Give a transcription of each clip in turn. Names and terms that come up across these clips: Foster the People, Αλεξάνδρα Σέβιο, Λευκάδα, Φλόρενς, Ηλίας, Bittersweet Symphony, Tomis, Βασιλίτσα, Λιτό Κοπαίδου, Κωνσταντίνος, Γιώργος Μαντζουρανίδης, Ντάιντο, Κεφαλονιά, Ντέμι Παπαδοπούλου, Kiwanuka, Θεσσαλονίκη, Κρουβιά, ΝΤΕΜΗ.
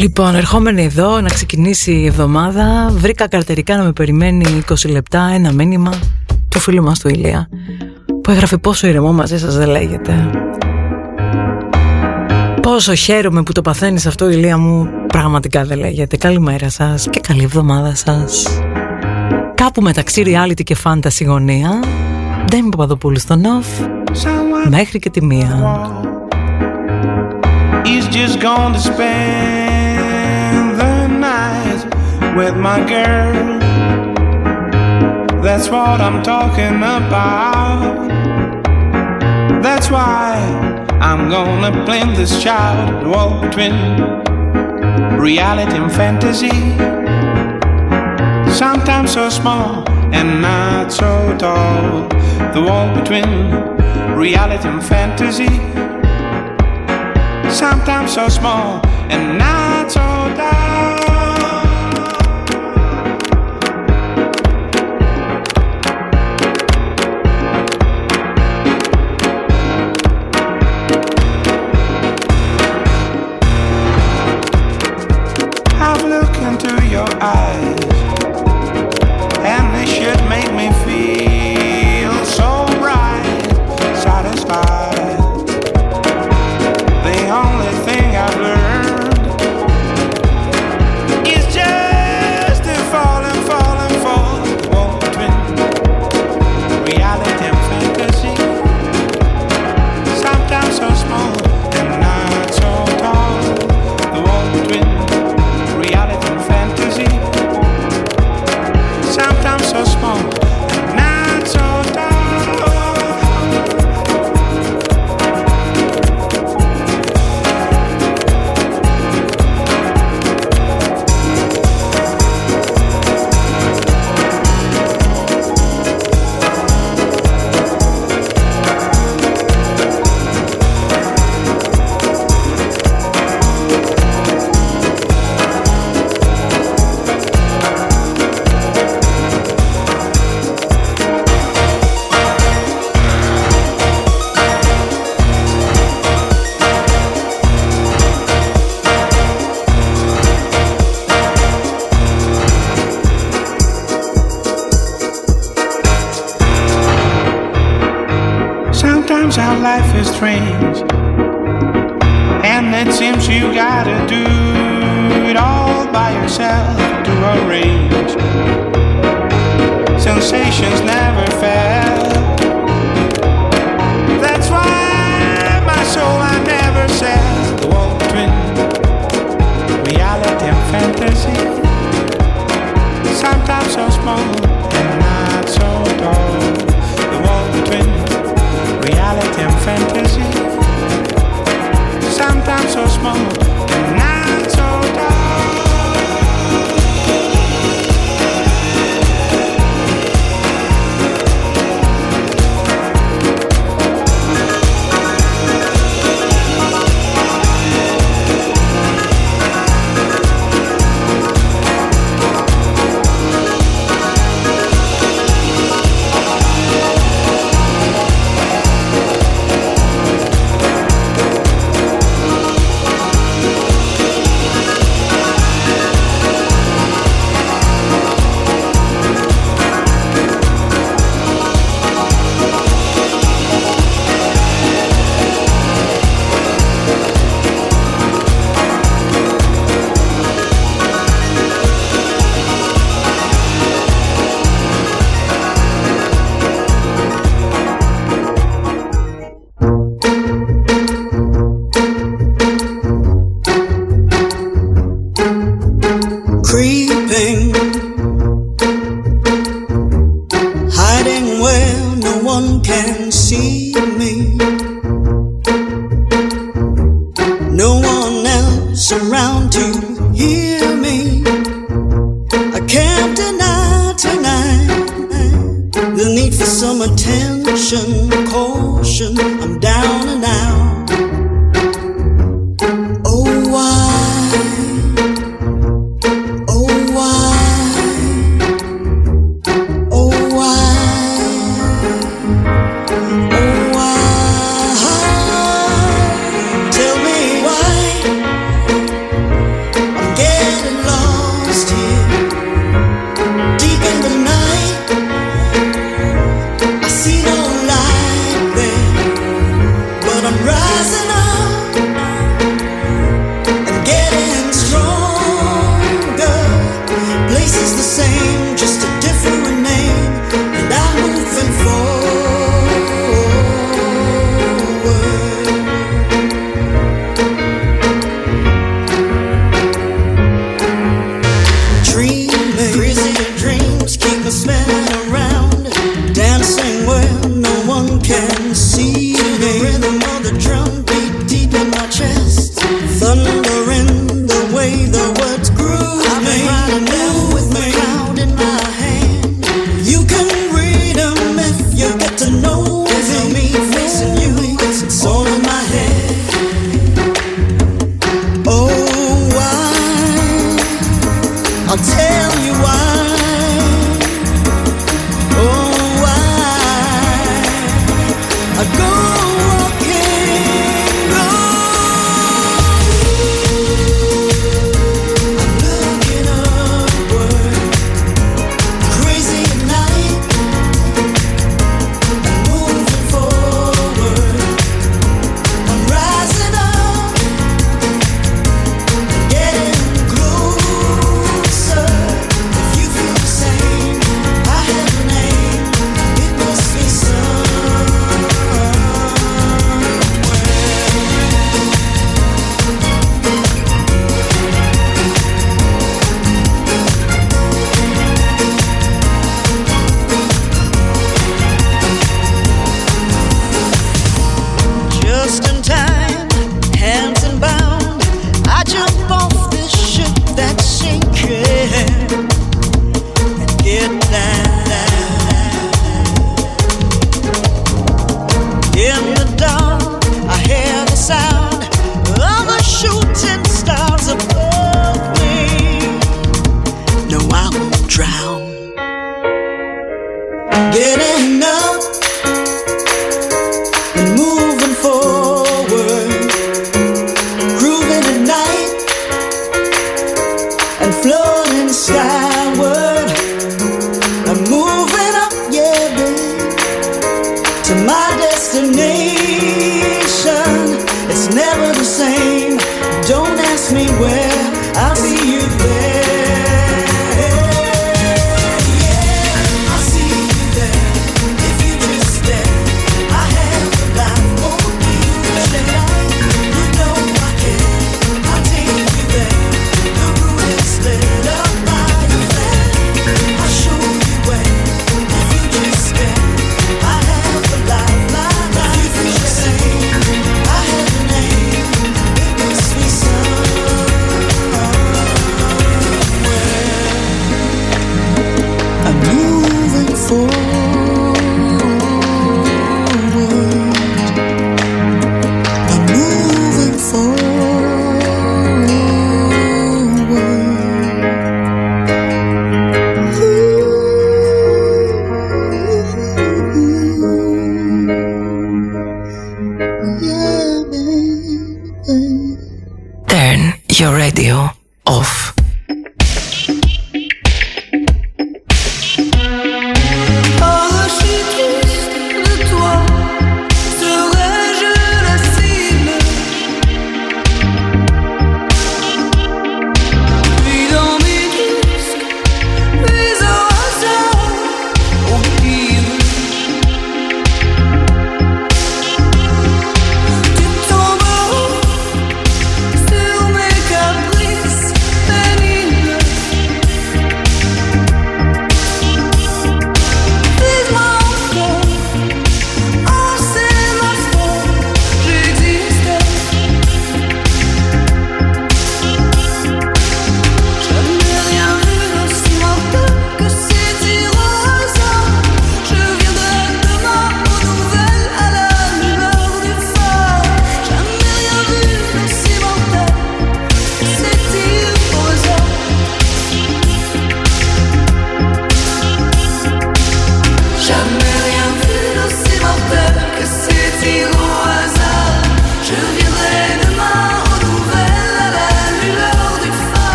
Λοιπόν, ερχόμενοι εδώ να ξεκινήσει η εβδομάδα, βρήκα καρτερικά να με περιμένει 20 λεπτά ένα μήνυμα του φίλου μας του Ηλία, που έγραφε πόσο ηρεμό μαζί σας δεν λέγεται. Πόσο χαίρομαι που το παθαίνεις αυτό, Ηλία μου, πραγματικά δεν λέγεται. Καλημέρα σας και καλή εβδομάδα σας. Κάπου μεταξύ reality και fantasy γωνία, Ντέμι Παπαδοπούλου στο νοφ, μέχρι και τη μία. With my girl, that's what I'm talking about. That's why I'm gonna blame this child war between reality and fantasy. Sometimes so small and not so tall, the wall between reality and fantasy. Sometimes so small and not so tall. That's why my soul I never said.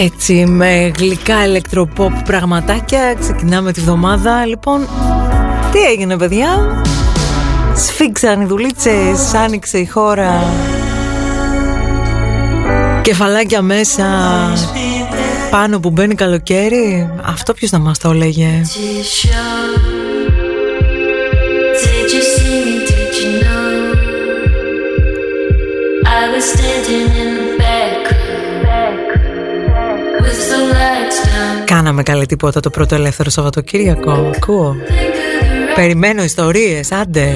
Έτσι με γλυκά ηλεκτροποπ πραγματάκια ξεκινάμε τη βδομάδα. Λοιπόν, τι έγινε παιδιά? Σφίξαν οι δουλίτσες, άνοιξε η χώρα. Κεφαλάκια μέσα. Πάνω που μπαίνει καλοκαίρι. Αυτό ποιος να μας το λέγε? Κάναμε καλή τίποτα το πρώτο ελεύθερο Σαββατοκύριακο? Ακούω. Περιμένω ιστορίες, άντε.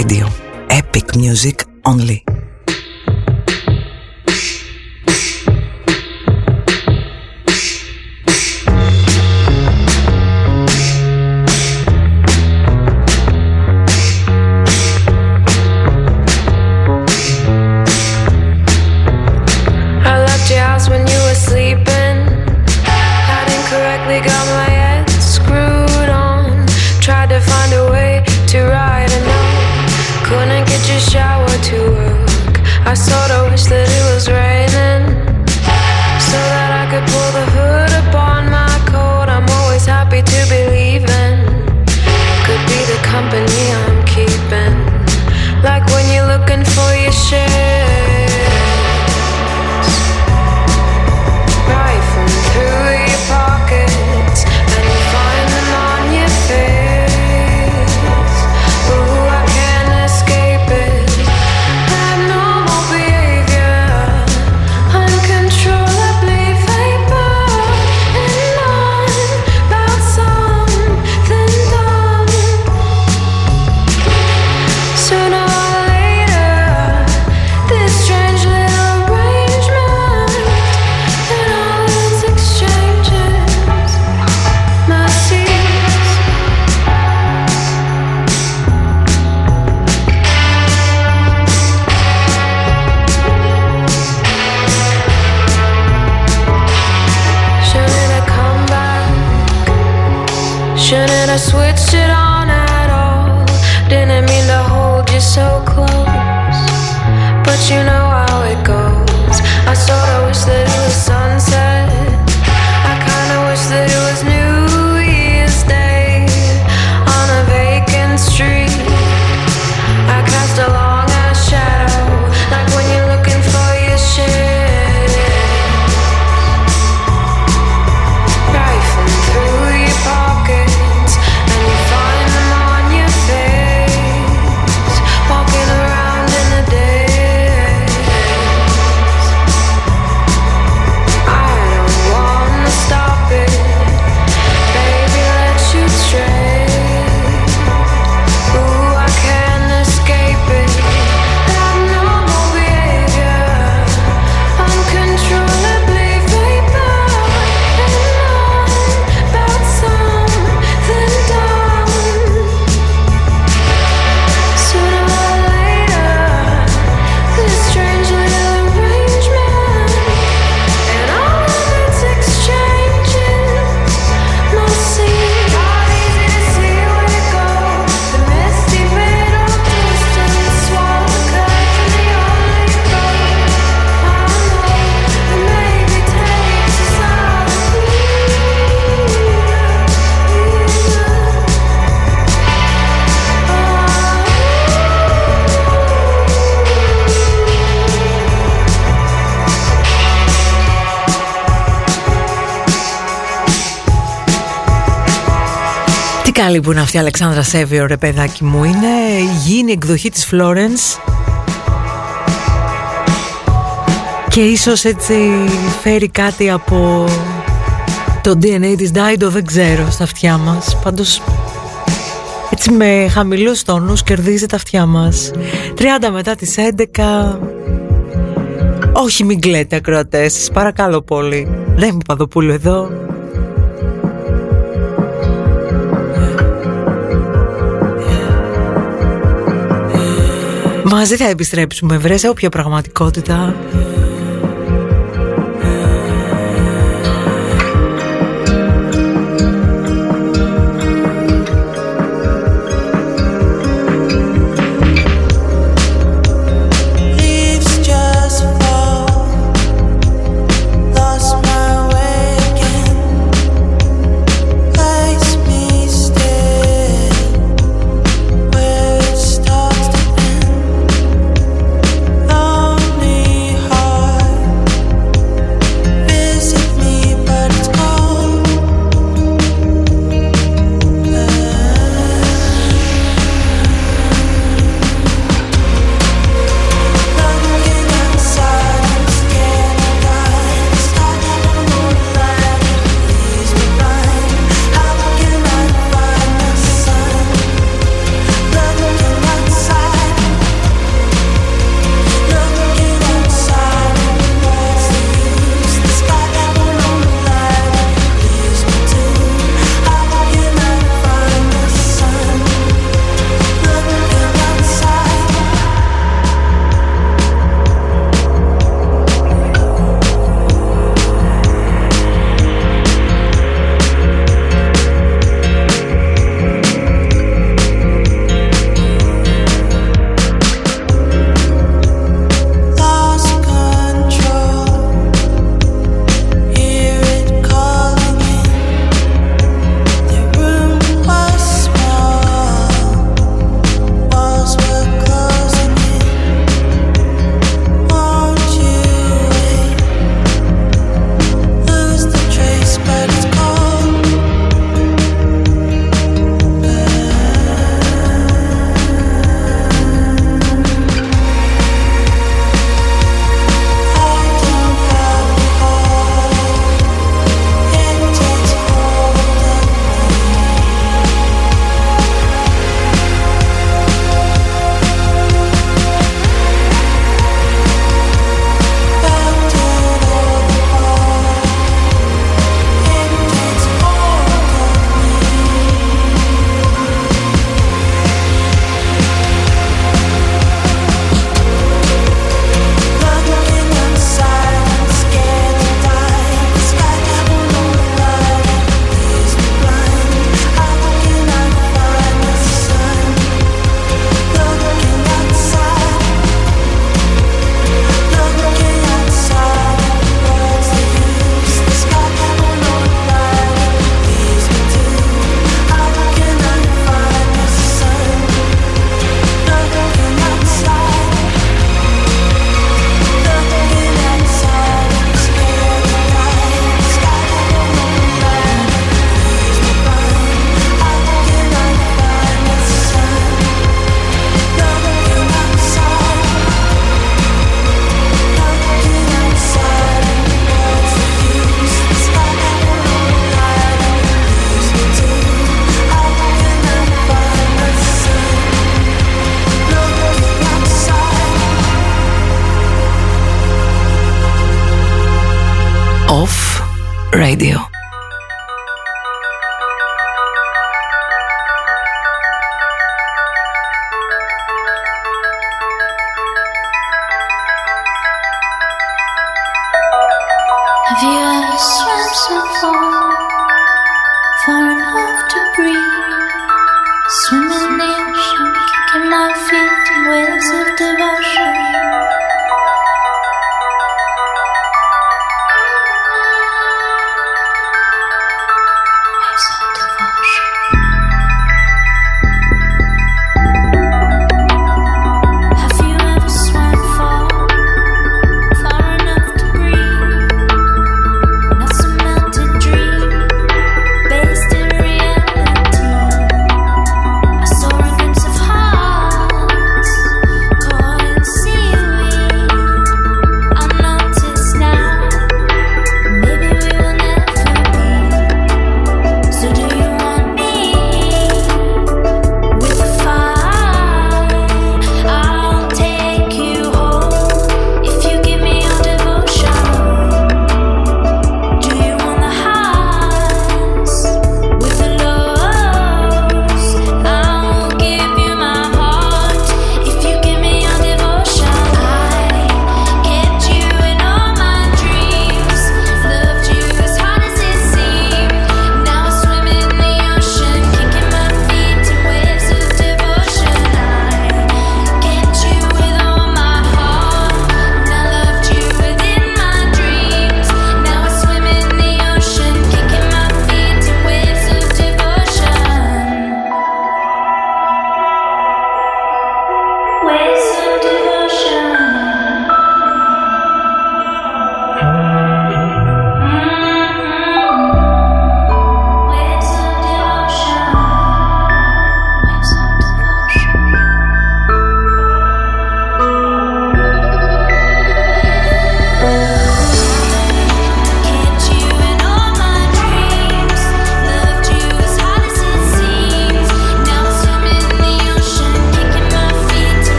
Radio, epic music only. I switched it on at all. Didn't mean to hold you so close, but you know how it goes. I sort of wish that it was sunset. I kind of wish that it was New Year's Day on a vacant street. I cast a long ass shadow, like when you're looking for your shit. Καλή που είναι αυτή η Αλεξάνδρα Σέβιο, ρε παιδάκι μου. Είναι υγιεινή εκδοχή της Φλόρενς και ίσως έτσι φέρει κάτι από το DNA της Ντάιντο, δεν ξέρω, στα αυτιά μας. Πάντως έτσι με χαμηλούς τόνους κερδίζει τα αυτιά μας. 30 μετά τις 11. Όχι, μην κλαίτε ακροατές, σας παρακαλώ πολύ. Δεν είμαι Παπαδοπούλου εδώ. Μαζί θα επιστρέψουμε, βρε, σε όποια πραγματικότητα. Off Radio.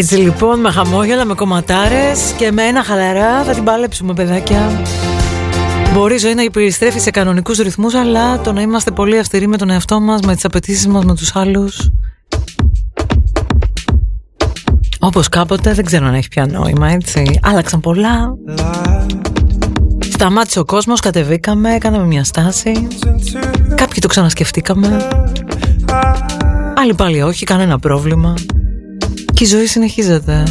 Έτσι λοιπόν, με χαμόγελα, με κομματάρες και με ένα χαλαρά θα την παλέψουμε, παιδάκια. Μπορεί η ζωή να επιστρέφει σε κανονικούς ρυθμούς, αλλά το να είμαστε πολύ αυστηροί με τον εαυτό μας, με τις απαιτήσεις μας, με τους άλλους, όπως κάποτε, δεν ξέρω αν έχει πια νόημα, έτσι. Άλλαξαν πολλά. Σταμάτησε ο κόσμος, κατεβήκαμε, κάναμε μια στάση. Κάποιοι το ξανασκεφτήκαμε. Άλλοι πάλι όχι, κανένα πρόβλημα. Και η ζωή συνεχίζεται.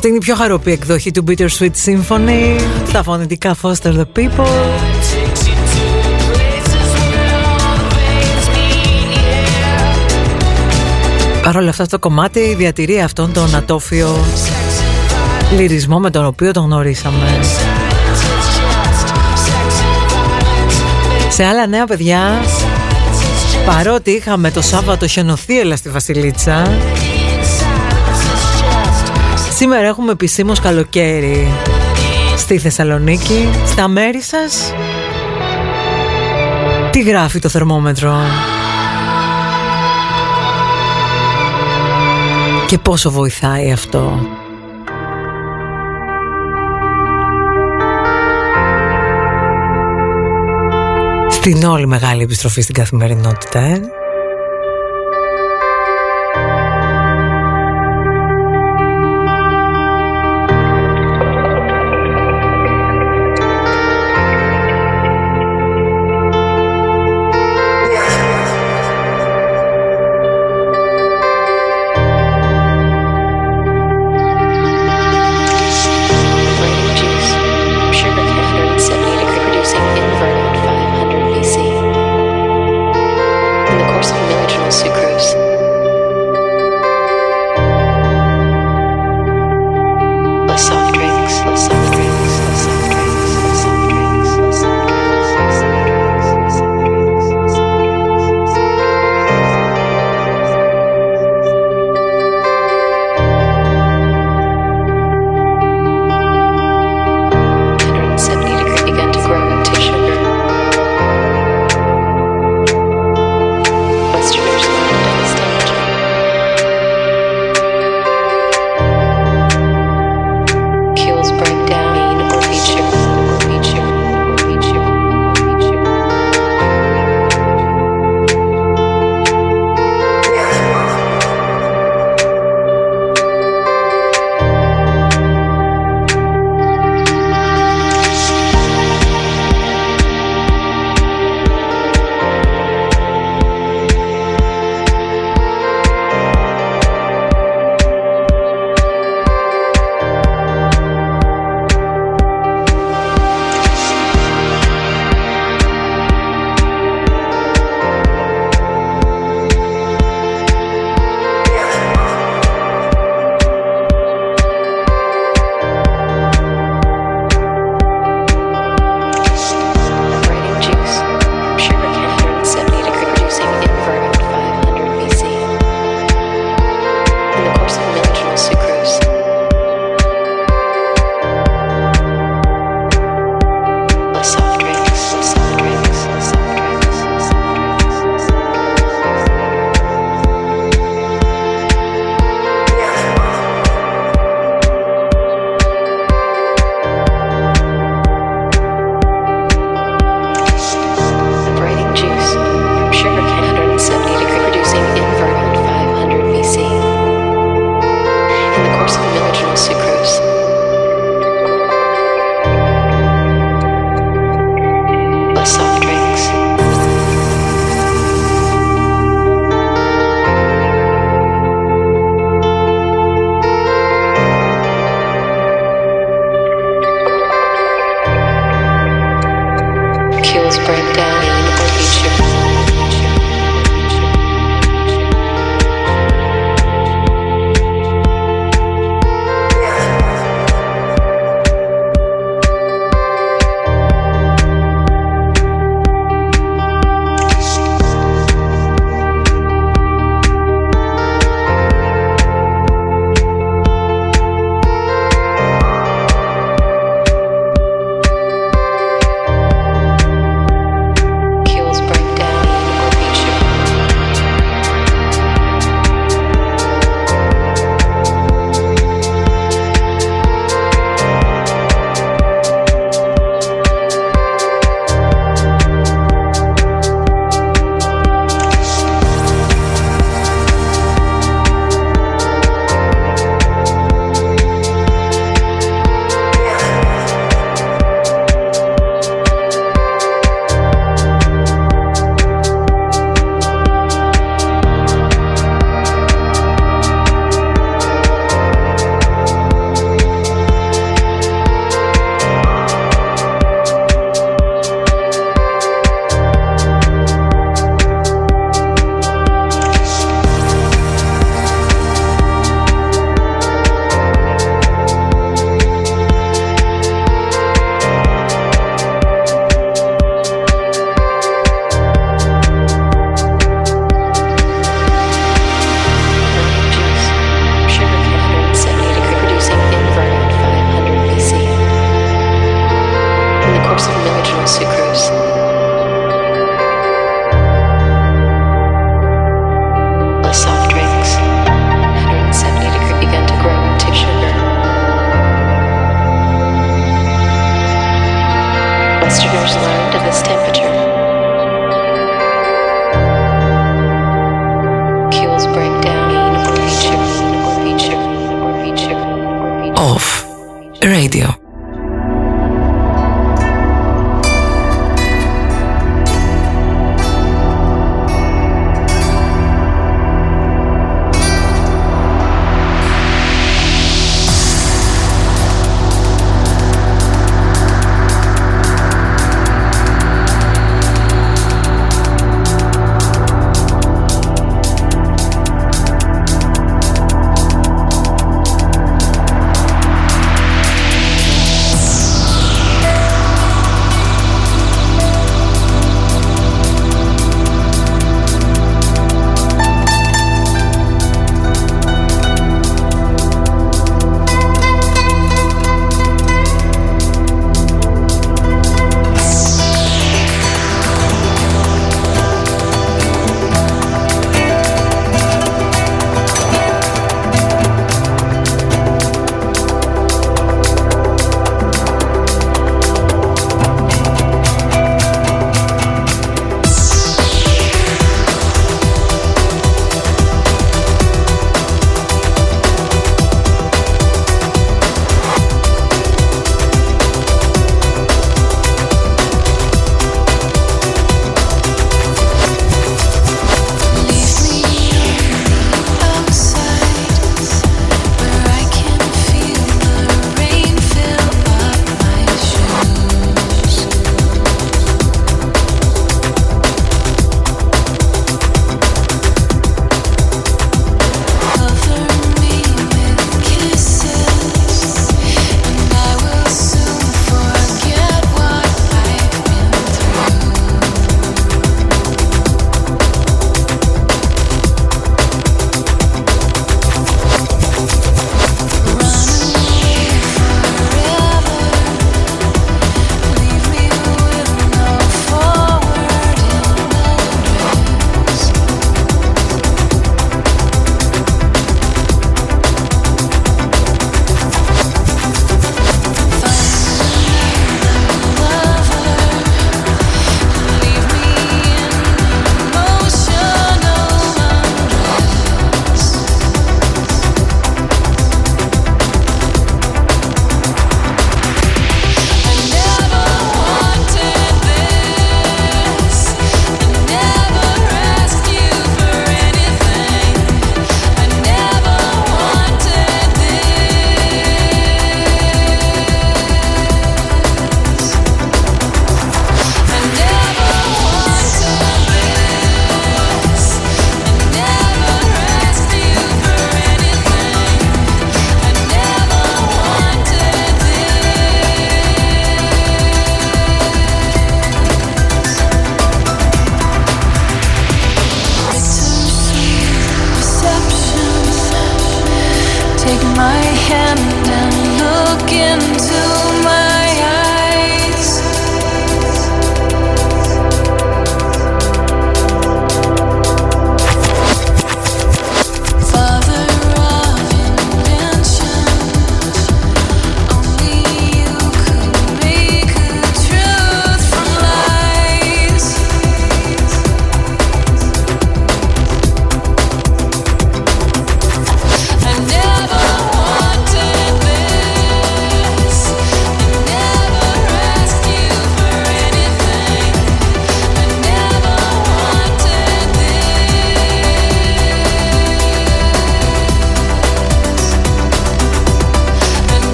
Αυτή είναι η πιο χαροπή εκδοχή του Bittersweet Symphony, τα φωνητικά Foster the People. Παρ' όλα αυτά, το κομμάτι διατηρεί αυτόν τον ατόφιο λυρισμό με τον οποίο τον γνωρίσαμε. Σε άλλα νέα, παιδιά, παρότι είχαμε το Σάββατο χιονοθύελλα στη Βασιλίτσα, σήμερα έχουμε επισήμως καλοκαίρι στη Θεσσαλονίκη. Στα μέρη σας, τι γράφει το θερμόμετρο και πόσο βοηθάει αυτό? Στην όλη μεγάλη επιστροφή στην καθημερινότητα, Westerners love to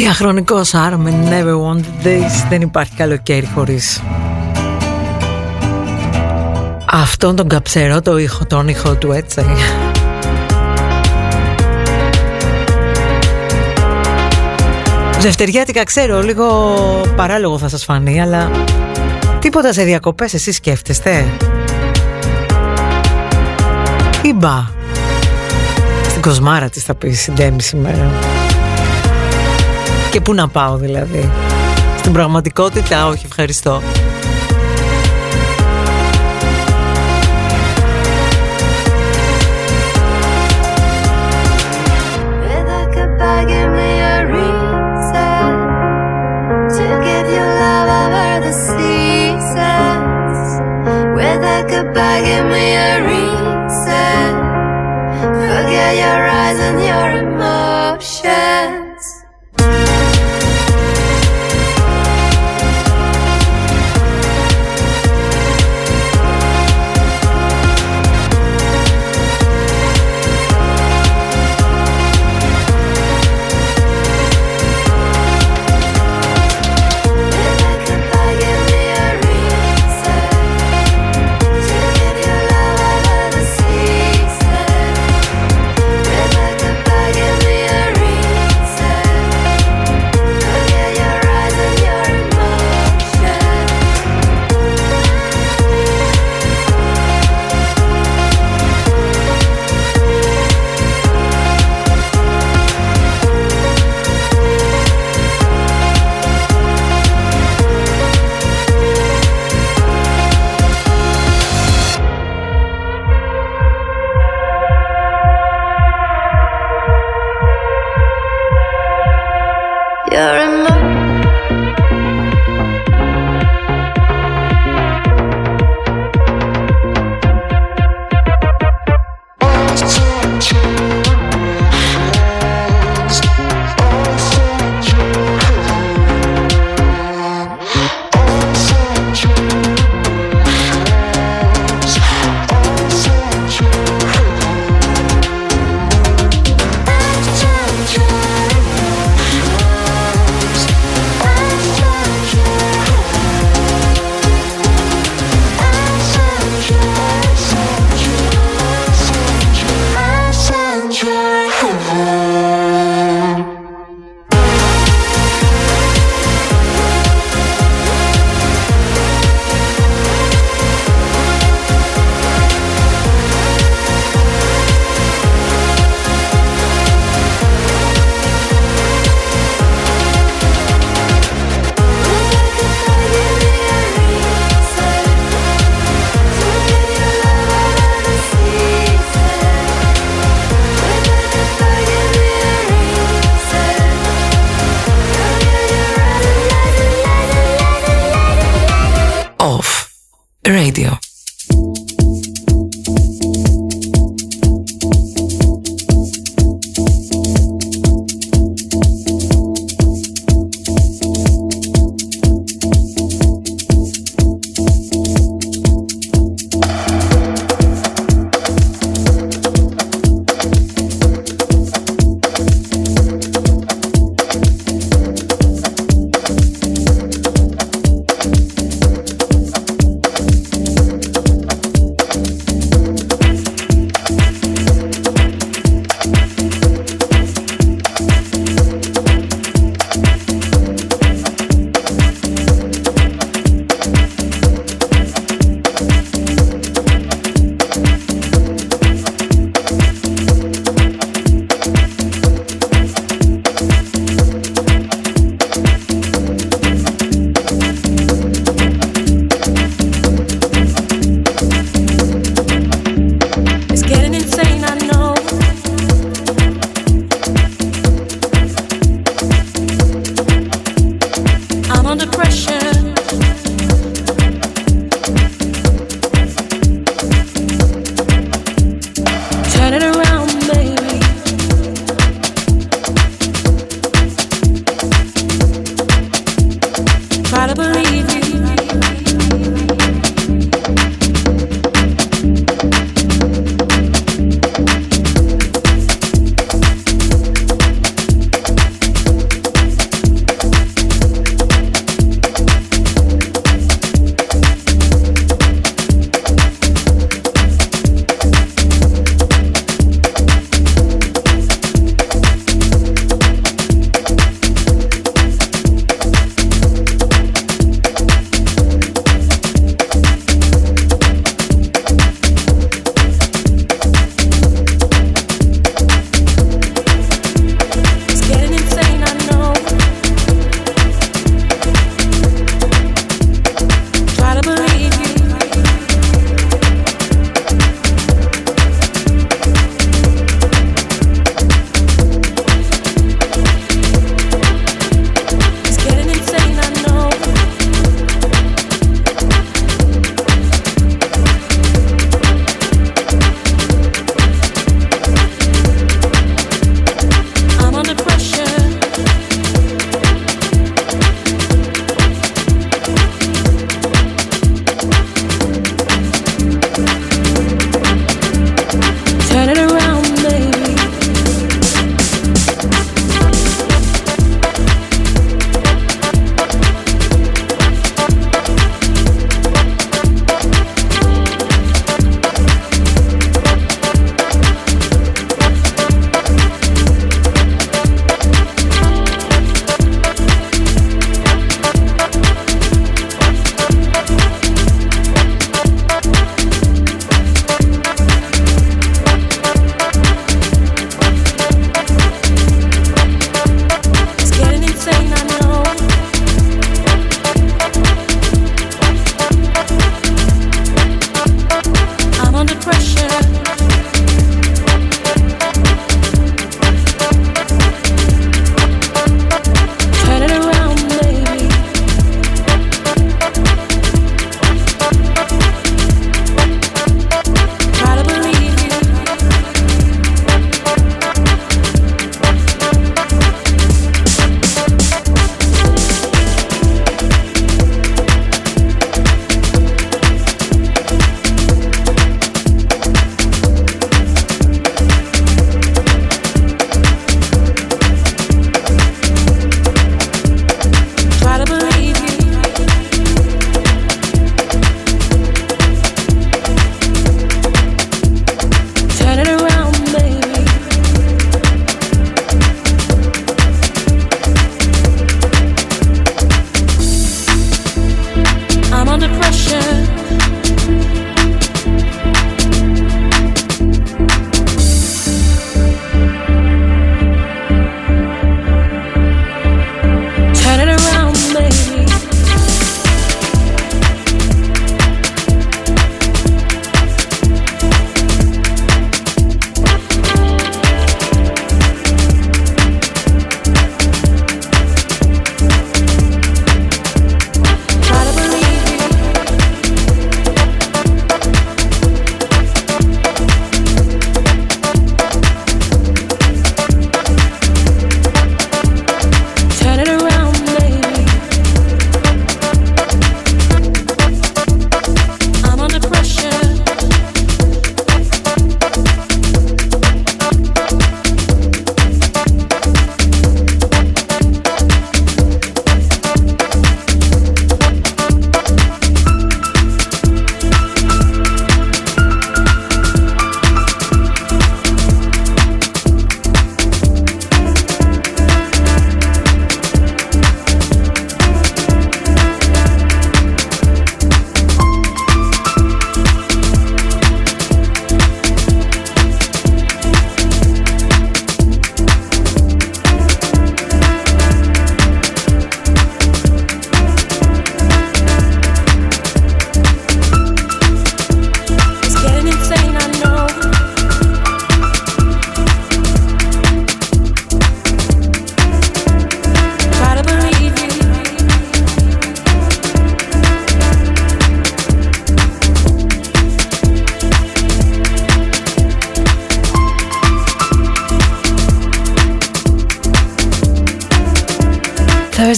Διαχρονικός Armin, Never Wanted Days. Δεν υπάρχει καλοκαίρι χωρίς αυτόν τον καψερό το ήχο, τον ήχο του, έτσι. Δευτεριάτικα, ξέρω, λίγο παράλογο θα σας φανεί, αλλά τίποτα σε διακοπές εσείς σκέφτεστε? Ή μπα, στην κοσμάρα της θα πει συντέμι σήμερα. Και πού να πάω δηλαδή? Στην πραγματικότητα όχι, ευχαριστώ.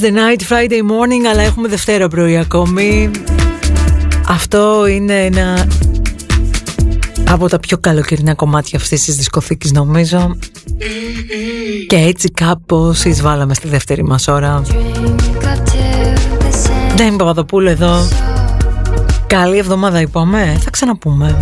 Thursday night, Friday morning, αλλά έχουμε Δευτέρα πρωί ακόμη. Αυτό είναι ένα από τα πιο καλοκαιρινά κομμάτια αυτής της δισκοθήκης, νομίζω. Και έτσι κάπως εισβάλαμε στη δεύτερη μας ώρα. Ντάιντο Παπαδοπούλου εδώ. Καλή εβδομάδα είπαμε, θα ξαναπούμε.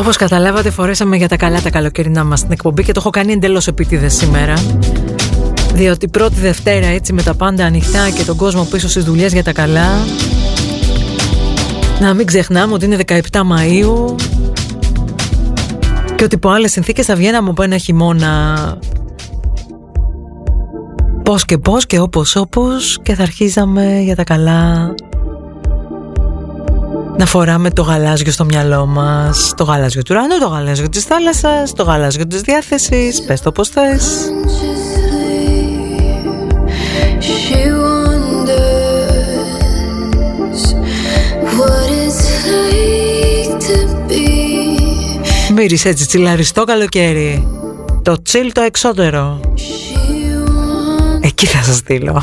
Όπως καταλάβατε, φορέσαμε για τα καλά τα καλοκαιρινά μας την εκπομπή και το έχω κάνει εντελώς επίτηδες σήμερα. Διότι πρώτη Δευτέρα έτσι με τα πάντα ανοιχτά και τον κόσμο πίσω στις δουλειές για τα καλά. Να μην ξεχνάμε ότι είναι 17 Μαΐου και ότι από άλλες συνθήκες θα βγαίναμε από ένα χειμώνα πώς και πώς και όπως και θα αρχίζαμε για τα καλά να φοράμε το γαλάζιο στο μυαλό μας, το γαλάζιο του ουρανού, το γαλάζιο της θάλασσας, το γαλάζιο της διάθεσης, πες το πως θες. Μύρισε έτσι τσιλαριστό καλοκαίρι, το τσιλ το εξώτερο. Εκεί θα σας στείλω.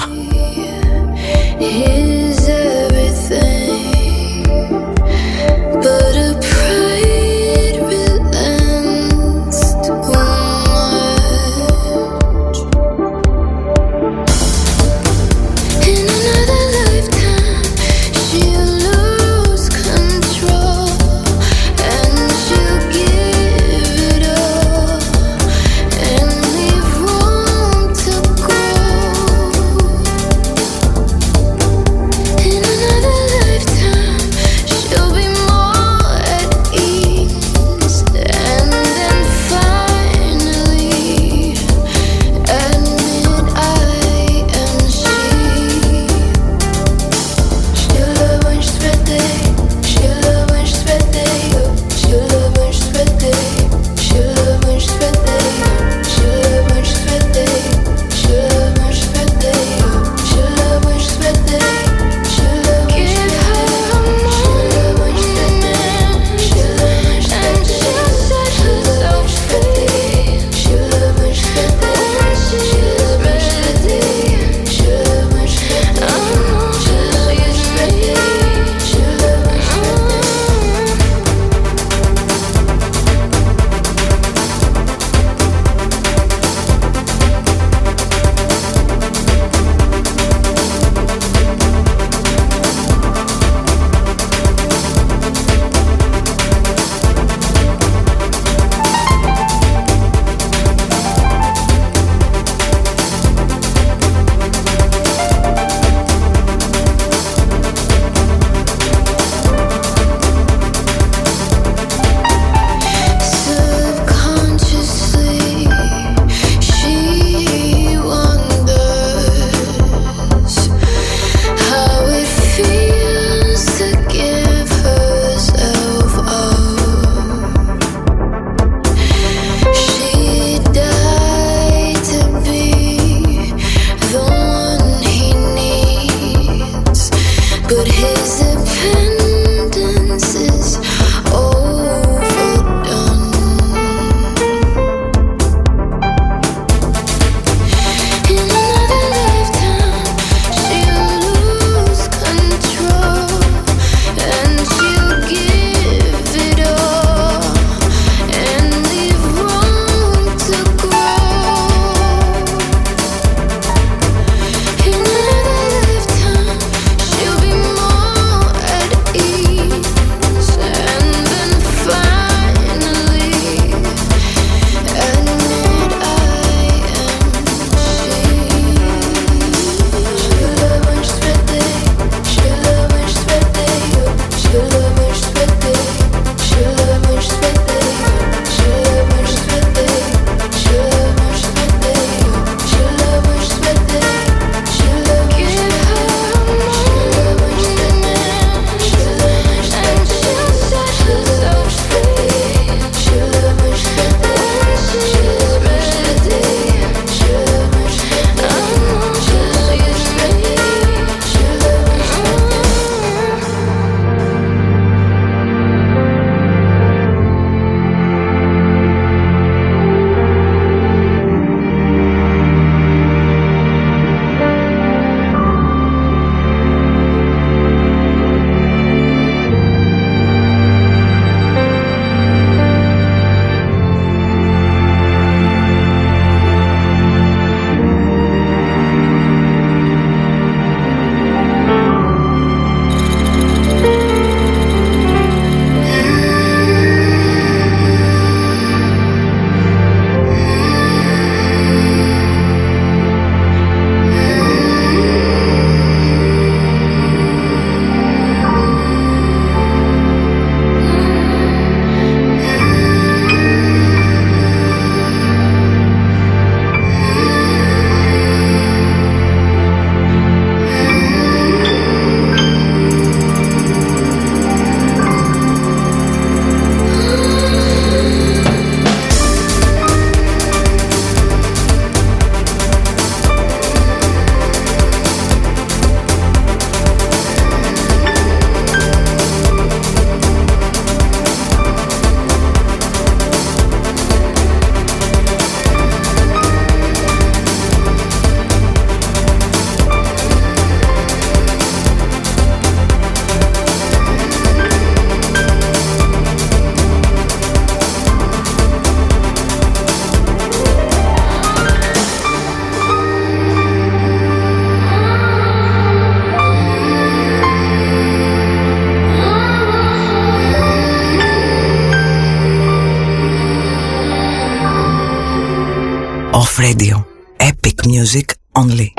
Radio. Epic music only.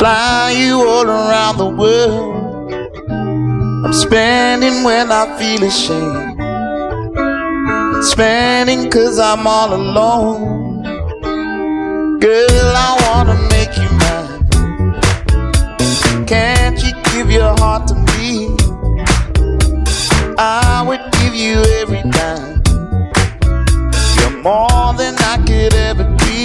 fly you all around the world. I'm spending when I feel ashamed, I'm spending 'cause I'm all alone. Girl, I wanna make you mine. Can't you give your heart to me? I would give you every dime. You're more than I could ever be.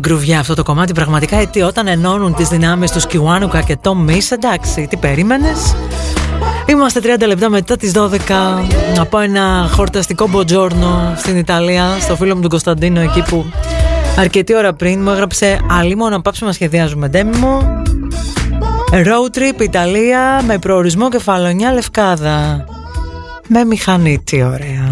Κρουβιά αυτό το κομμάτι, πραγματικά, γιατί όταν ενώνουν τις δυνάμεις τους Kiwanuka και Tomis, εντάξει, τι περίμενες. Είμαστε 30 λεπτά μετά τις 12. Να πάω ένα χορταστικό μποτζόρνο στην Ιταλία, στο φίλο μου τον Κωνσταντίνο, εκεί που αρκετή ώρα πριν μου έγραψε «Αλίμο, να πάψουμε να σχεδιάζουμε, ντέμι μου. Road trip Ιταλία με προορισμό Κεφαλονιά, Λευκάδα. Με μηχανή, τι ωραία».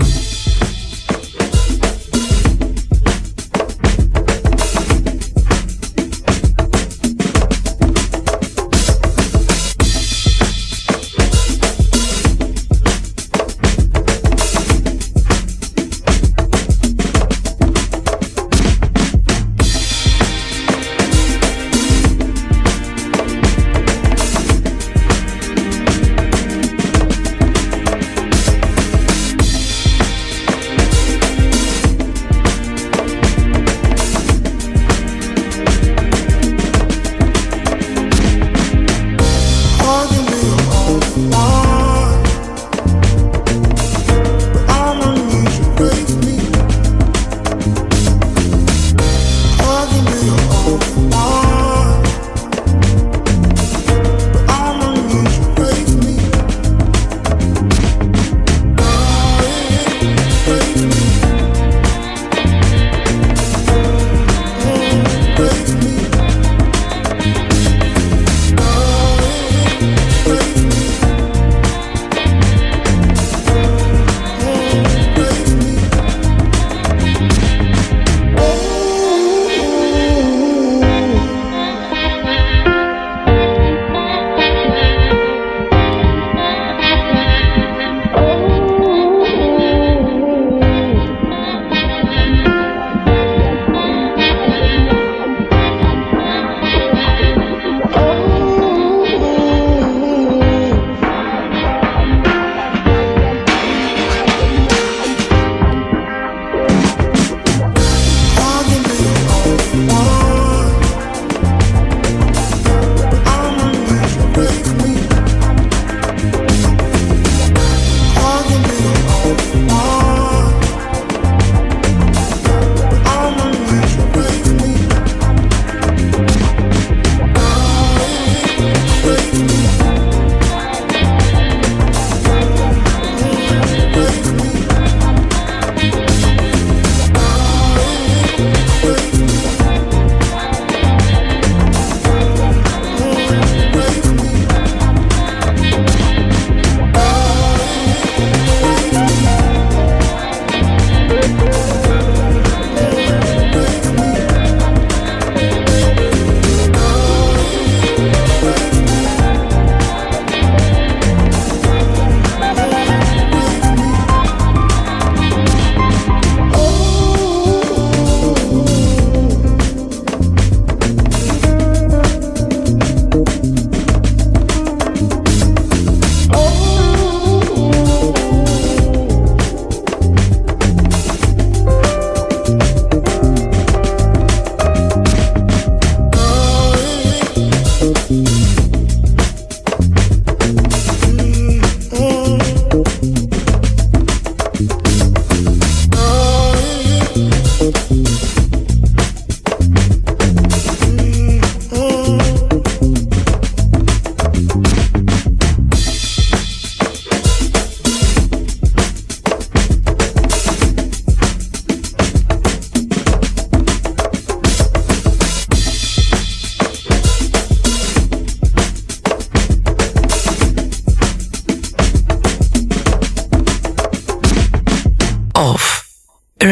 Off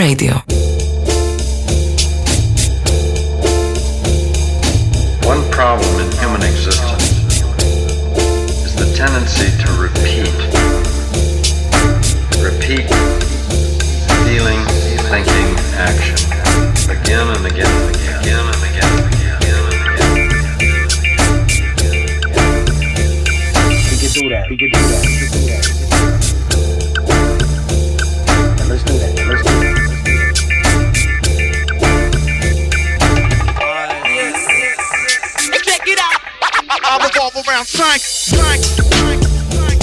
Radio. One problem in human existence is the tendency to repeat feeling, thinking, action again and again and again, again and again. We can do that. We can do that. Let's do that. Let's do that. Check it out. I revolve around Frank. Frank. Frank. Frank.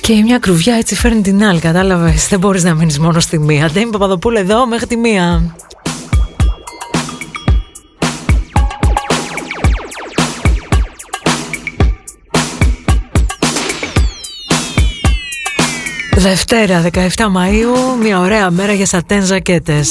Και μια κρουβιά έτσι φέρνει την άλλη, κατάλαβες. Δεν μπορείς να μείνεις μόνο στη μία. Ντέμι Παπαδοπούλου εδώ μέχρι τη μία. Δευτέρα 17 Μαΐου, μια ωραία μέρα για σατέν ζακέτες.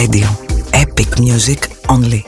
Radio. Epic music only.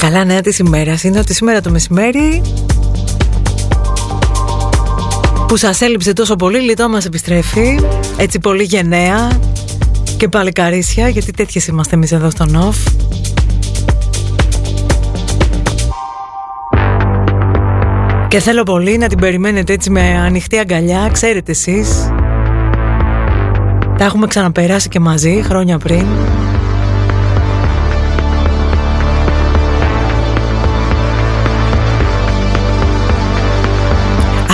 Καλά νέα της ημέρας είναι ότι σήμερα το μεσημέρι που σας έλειψε τόσο πολύ, λιτό μας επιστρέφει. Έτσι πολύ γενναία και παλικαρίσια, γιατί τέτοιες είμαστε εμείς εδώ στο Νοφ. Και θέλω πολύ να την περιμένετε έτσι με ανοιχτή αγκαλιά. Ξέρετε εσείς, τα έχουμε ξαναπεράσει και μαζί χρόνια πριν.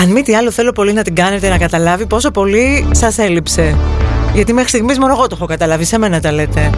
Αν μη τι άλλο, θέλω πολύ να την κάνετε να καταλάβει πόσο πολύ σας έλειψε. Γιατί μέχρι στιγμής μόνο εγώ το έχω καταλάβει, σε μένα τα λέτε.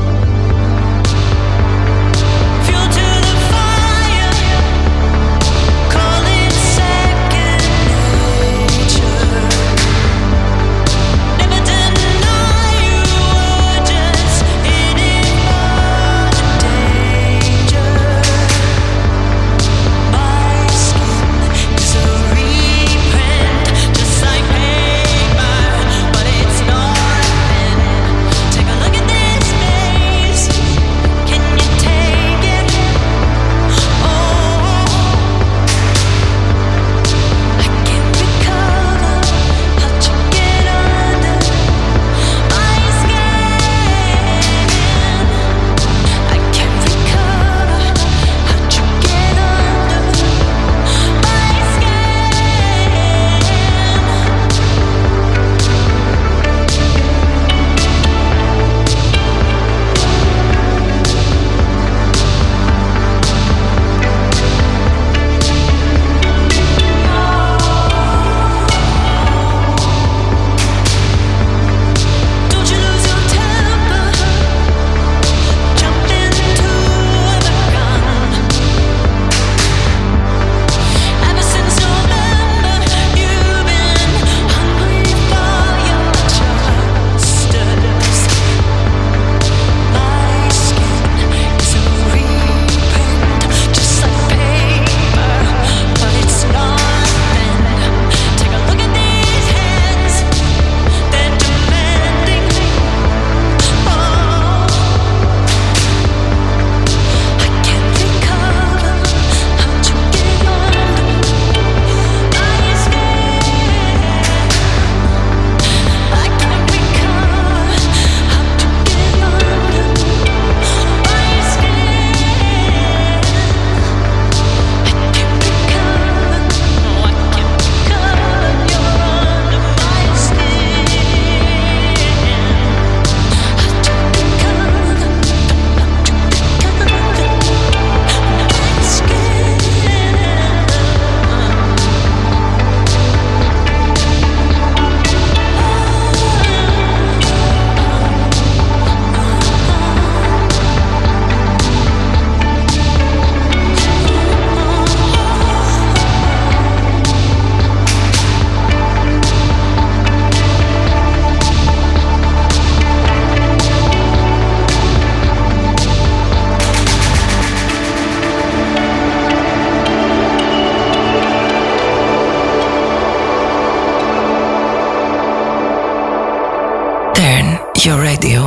Your radio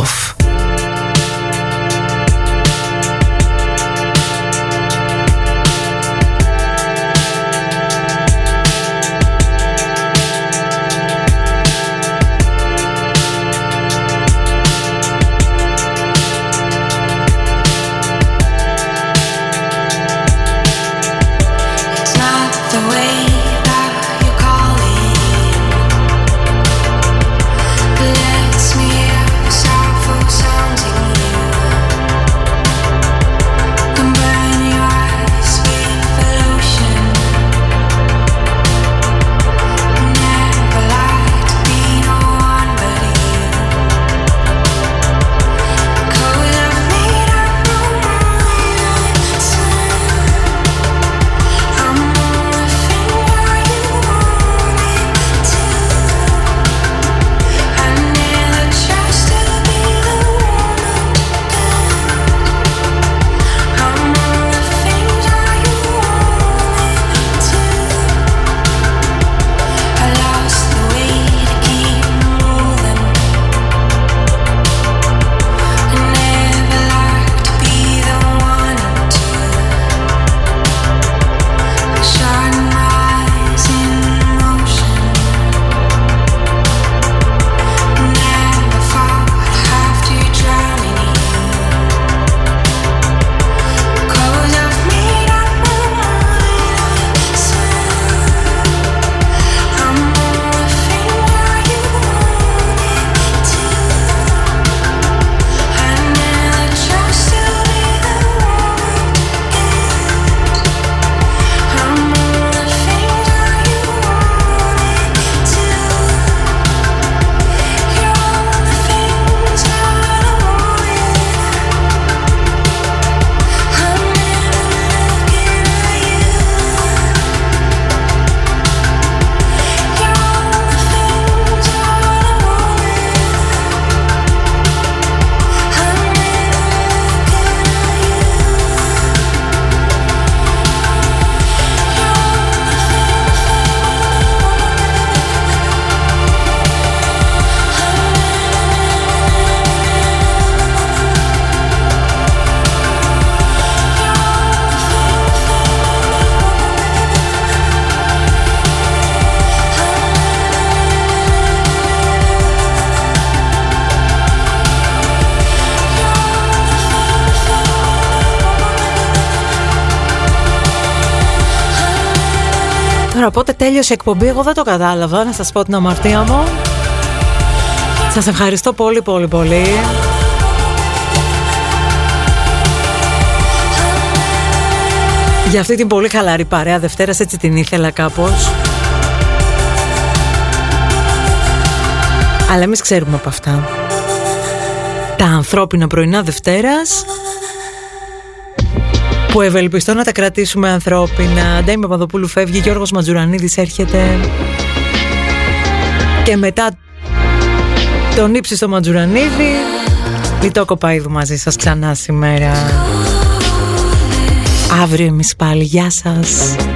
off. Οπότε τέλειωσε η εκπομπή, εγώ δεν το κατάλαβα, να σας πω την αμαρτία μου. Σας ευχαριστώ πολύ. Για αυτή την πολύ χαλαρή παρέα Δευτέρας, έτσι την ήθελα κάπως. Αλλά εμείς ξέρουμε από αυτά. Τα ανθρώπινα πρωινά Δευτέρας, που ευελπιστώ να τα κρατήσουμε ανθρώπινα. Ντάιντο Παπαδοπούλου φεύγει, Γιώργος Μαντζουρανίδης έρχεται. Και μετά τον ύψιστο Μαντζουρανίδη, Λιτό Κοπαίδου μαζί σας ξανά σήμερα. Αύριο εμείς πάλι. Γεια σας.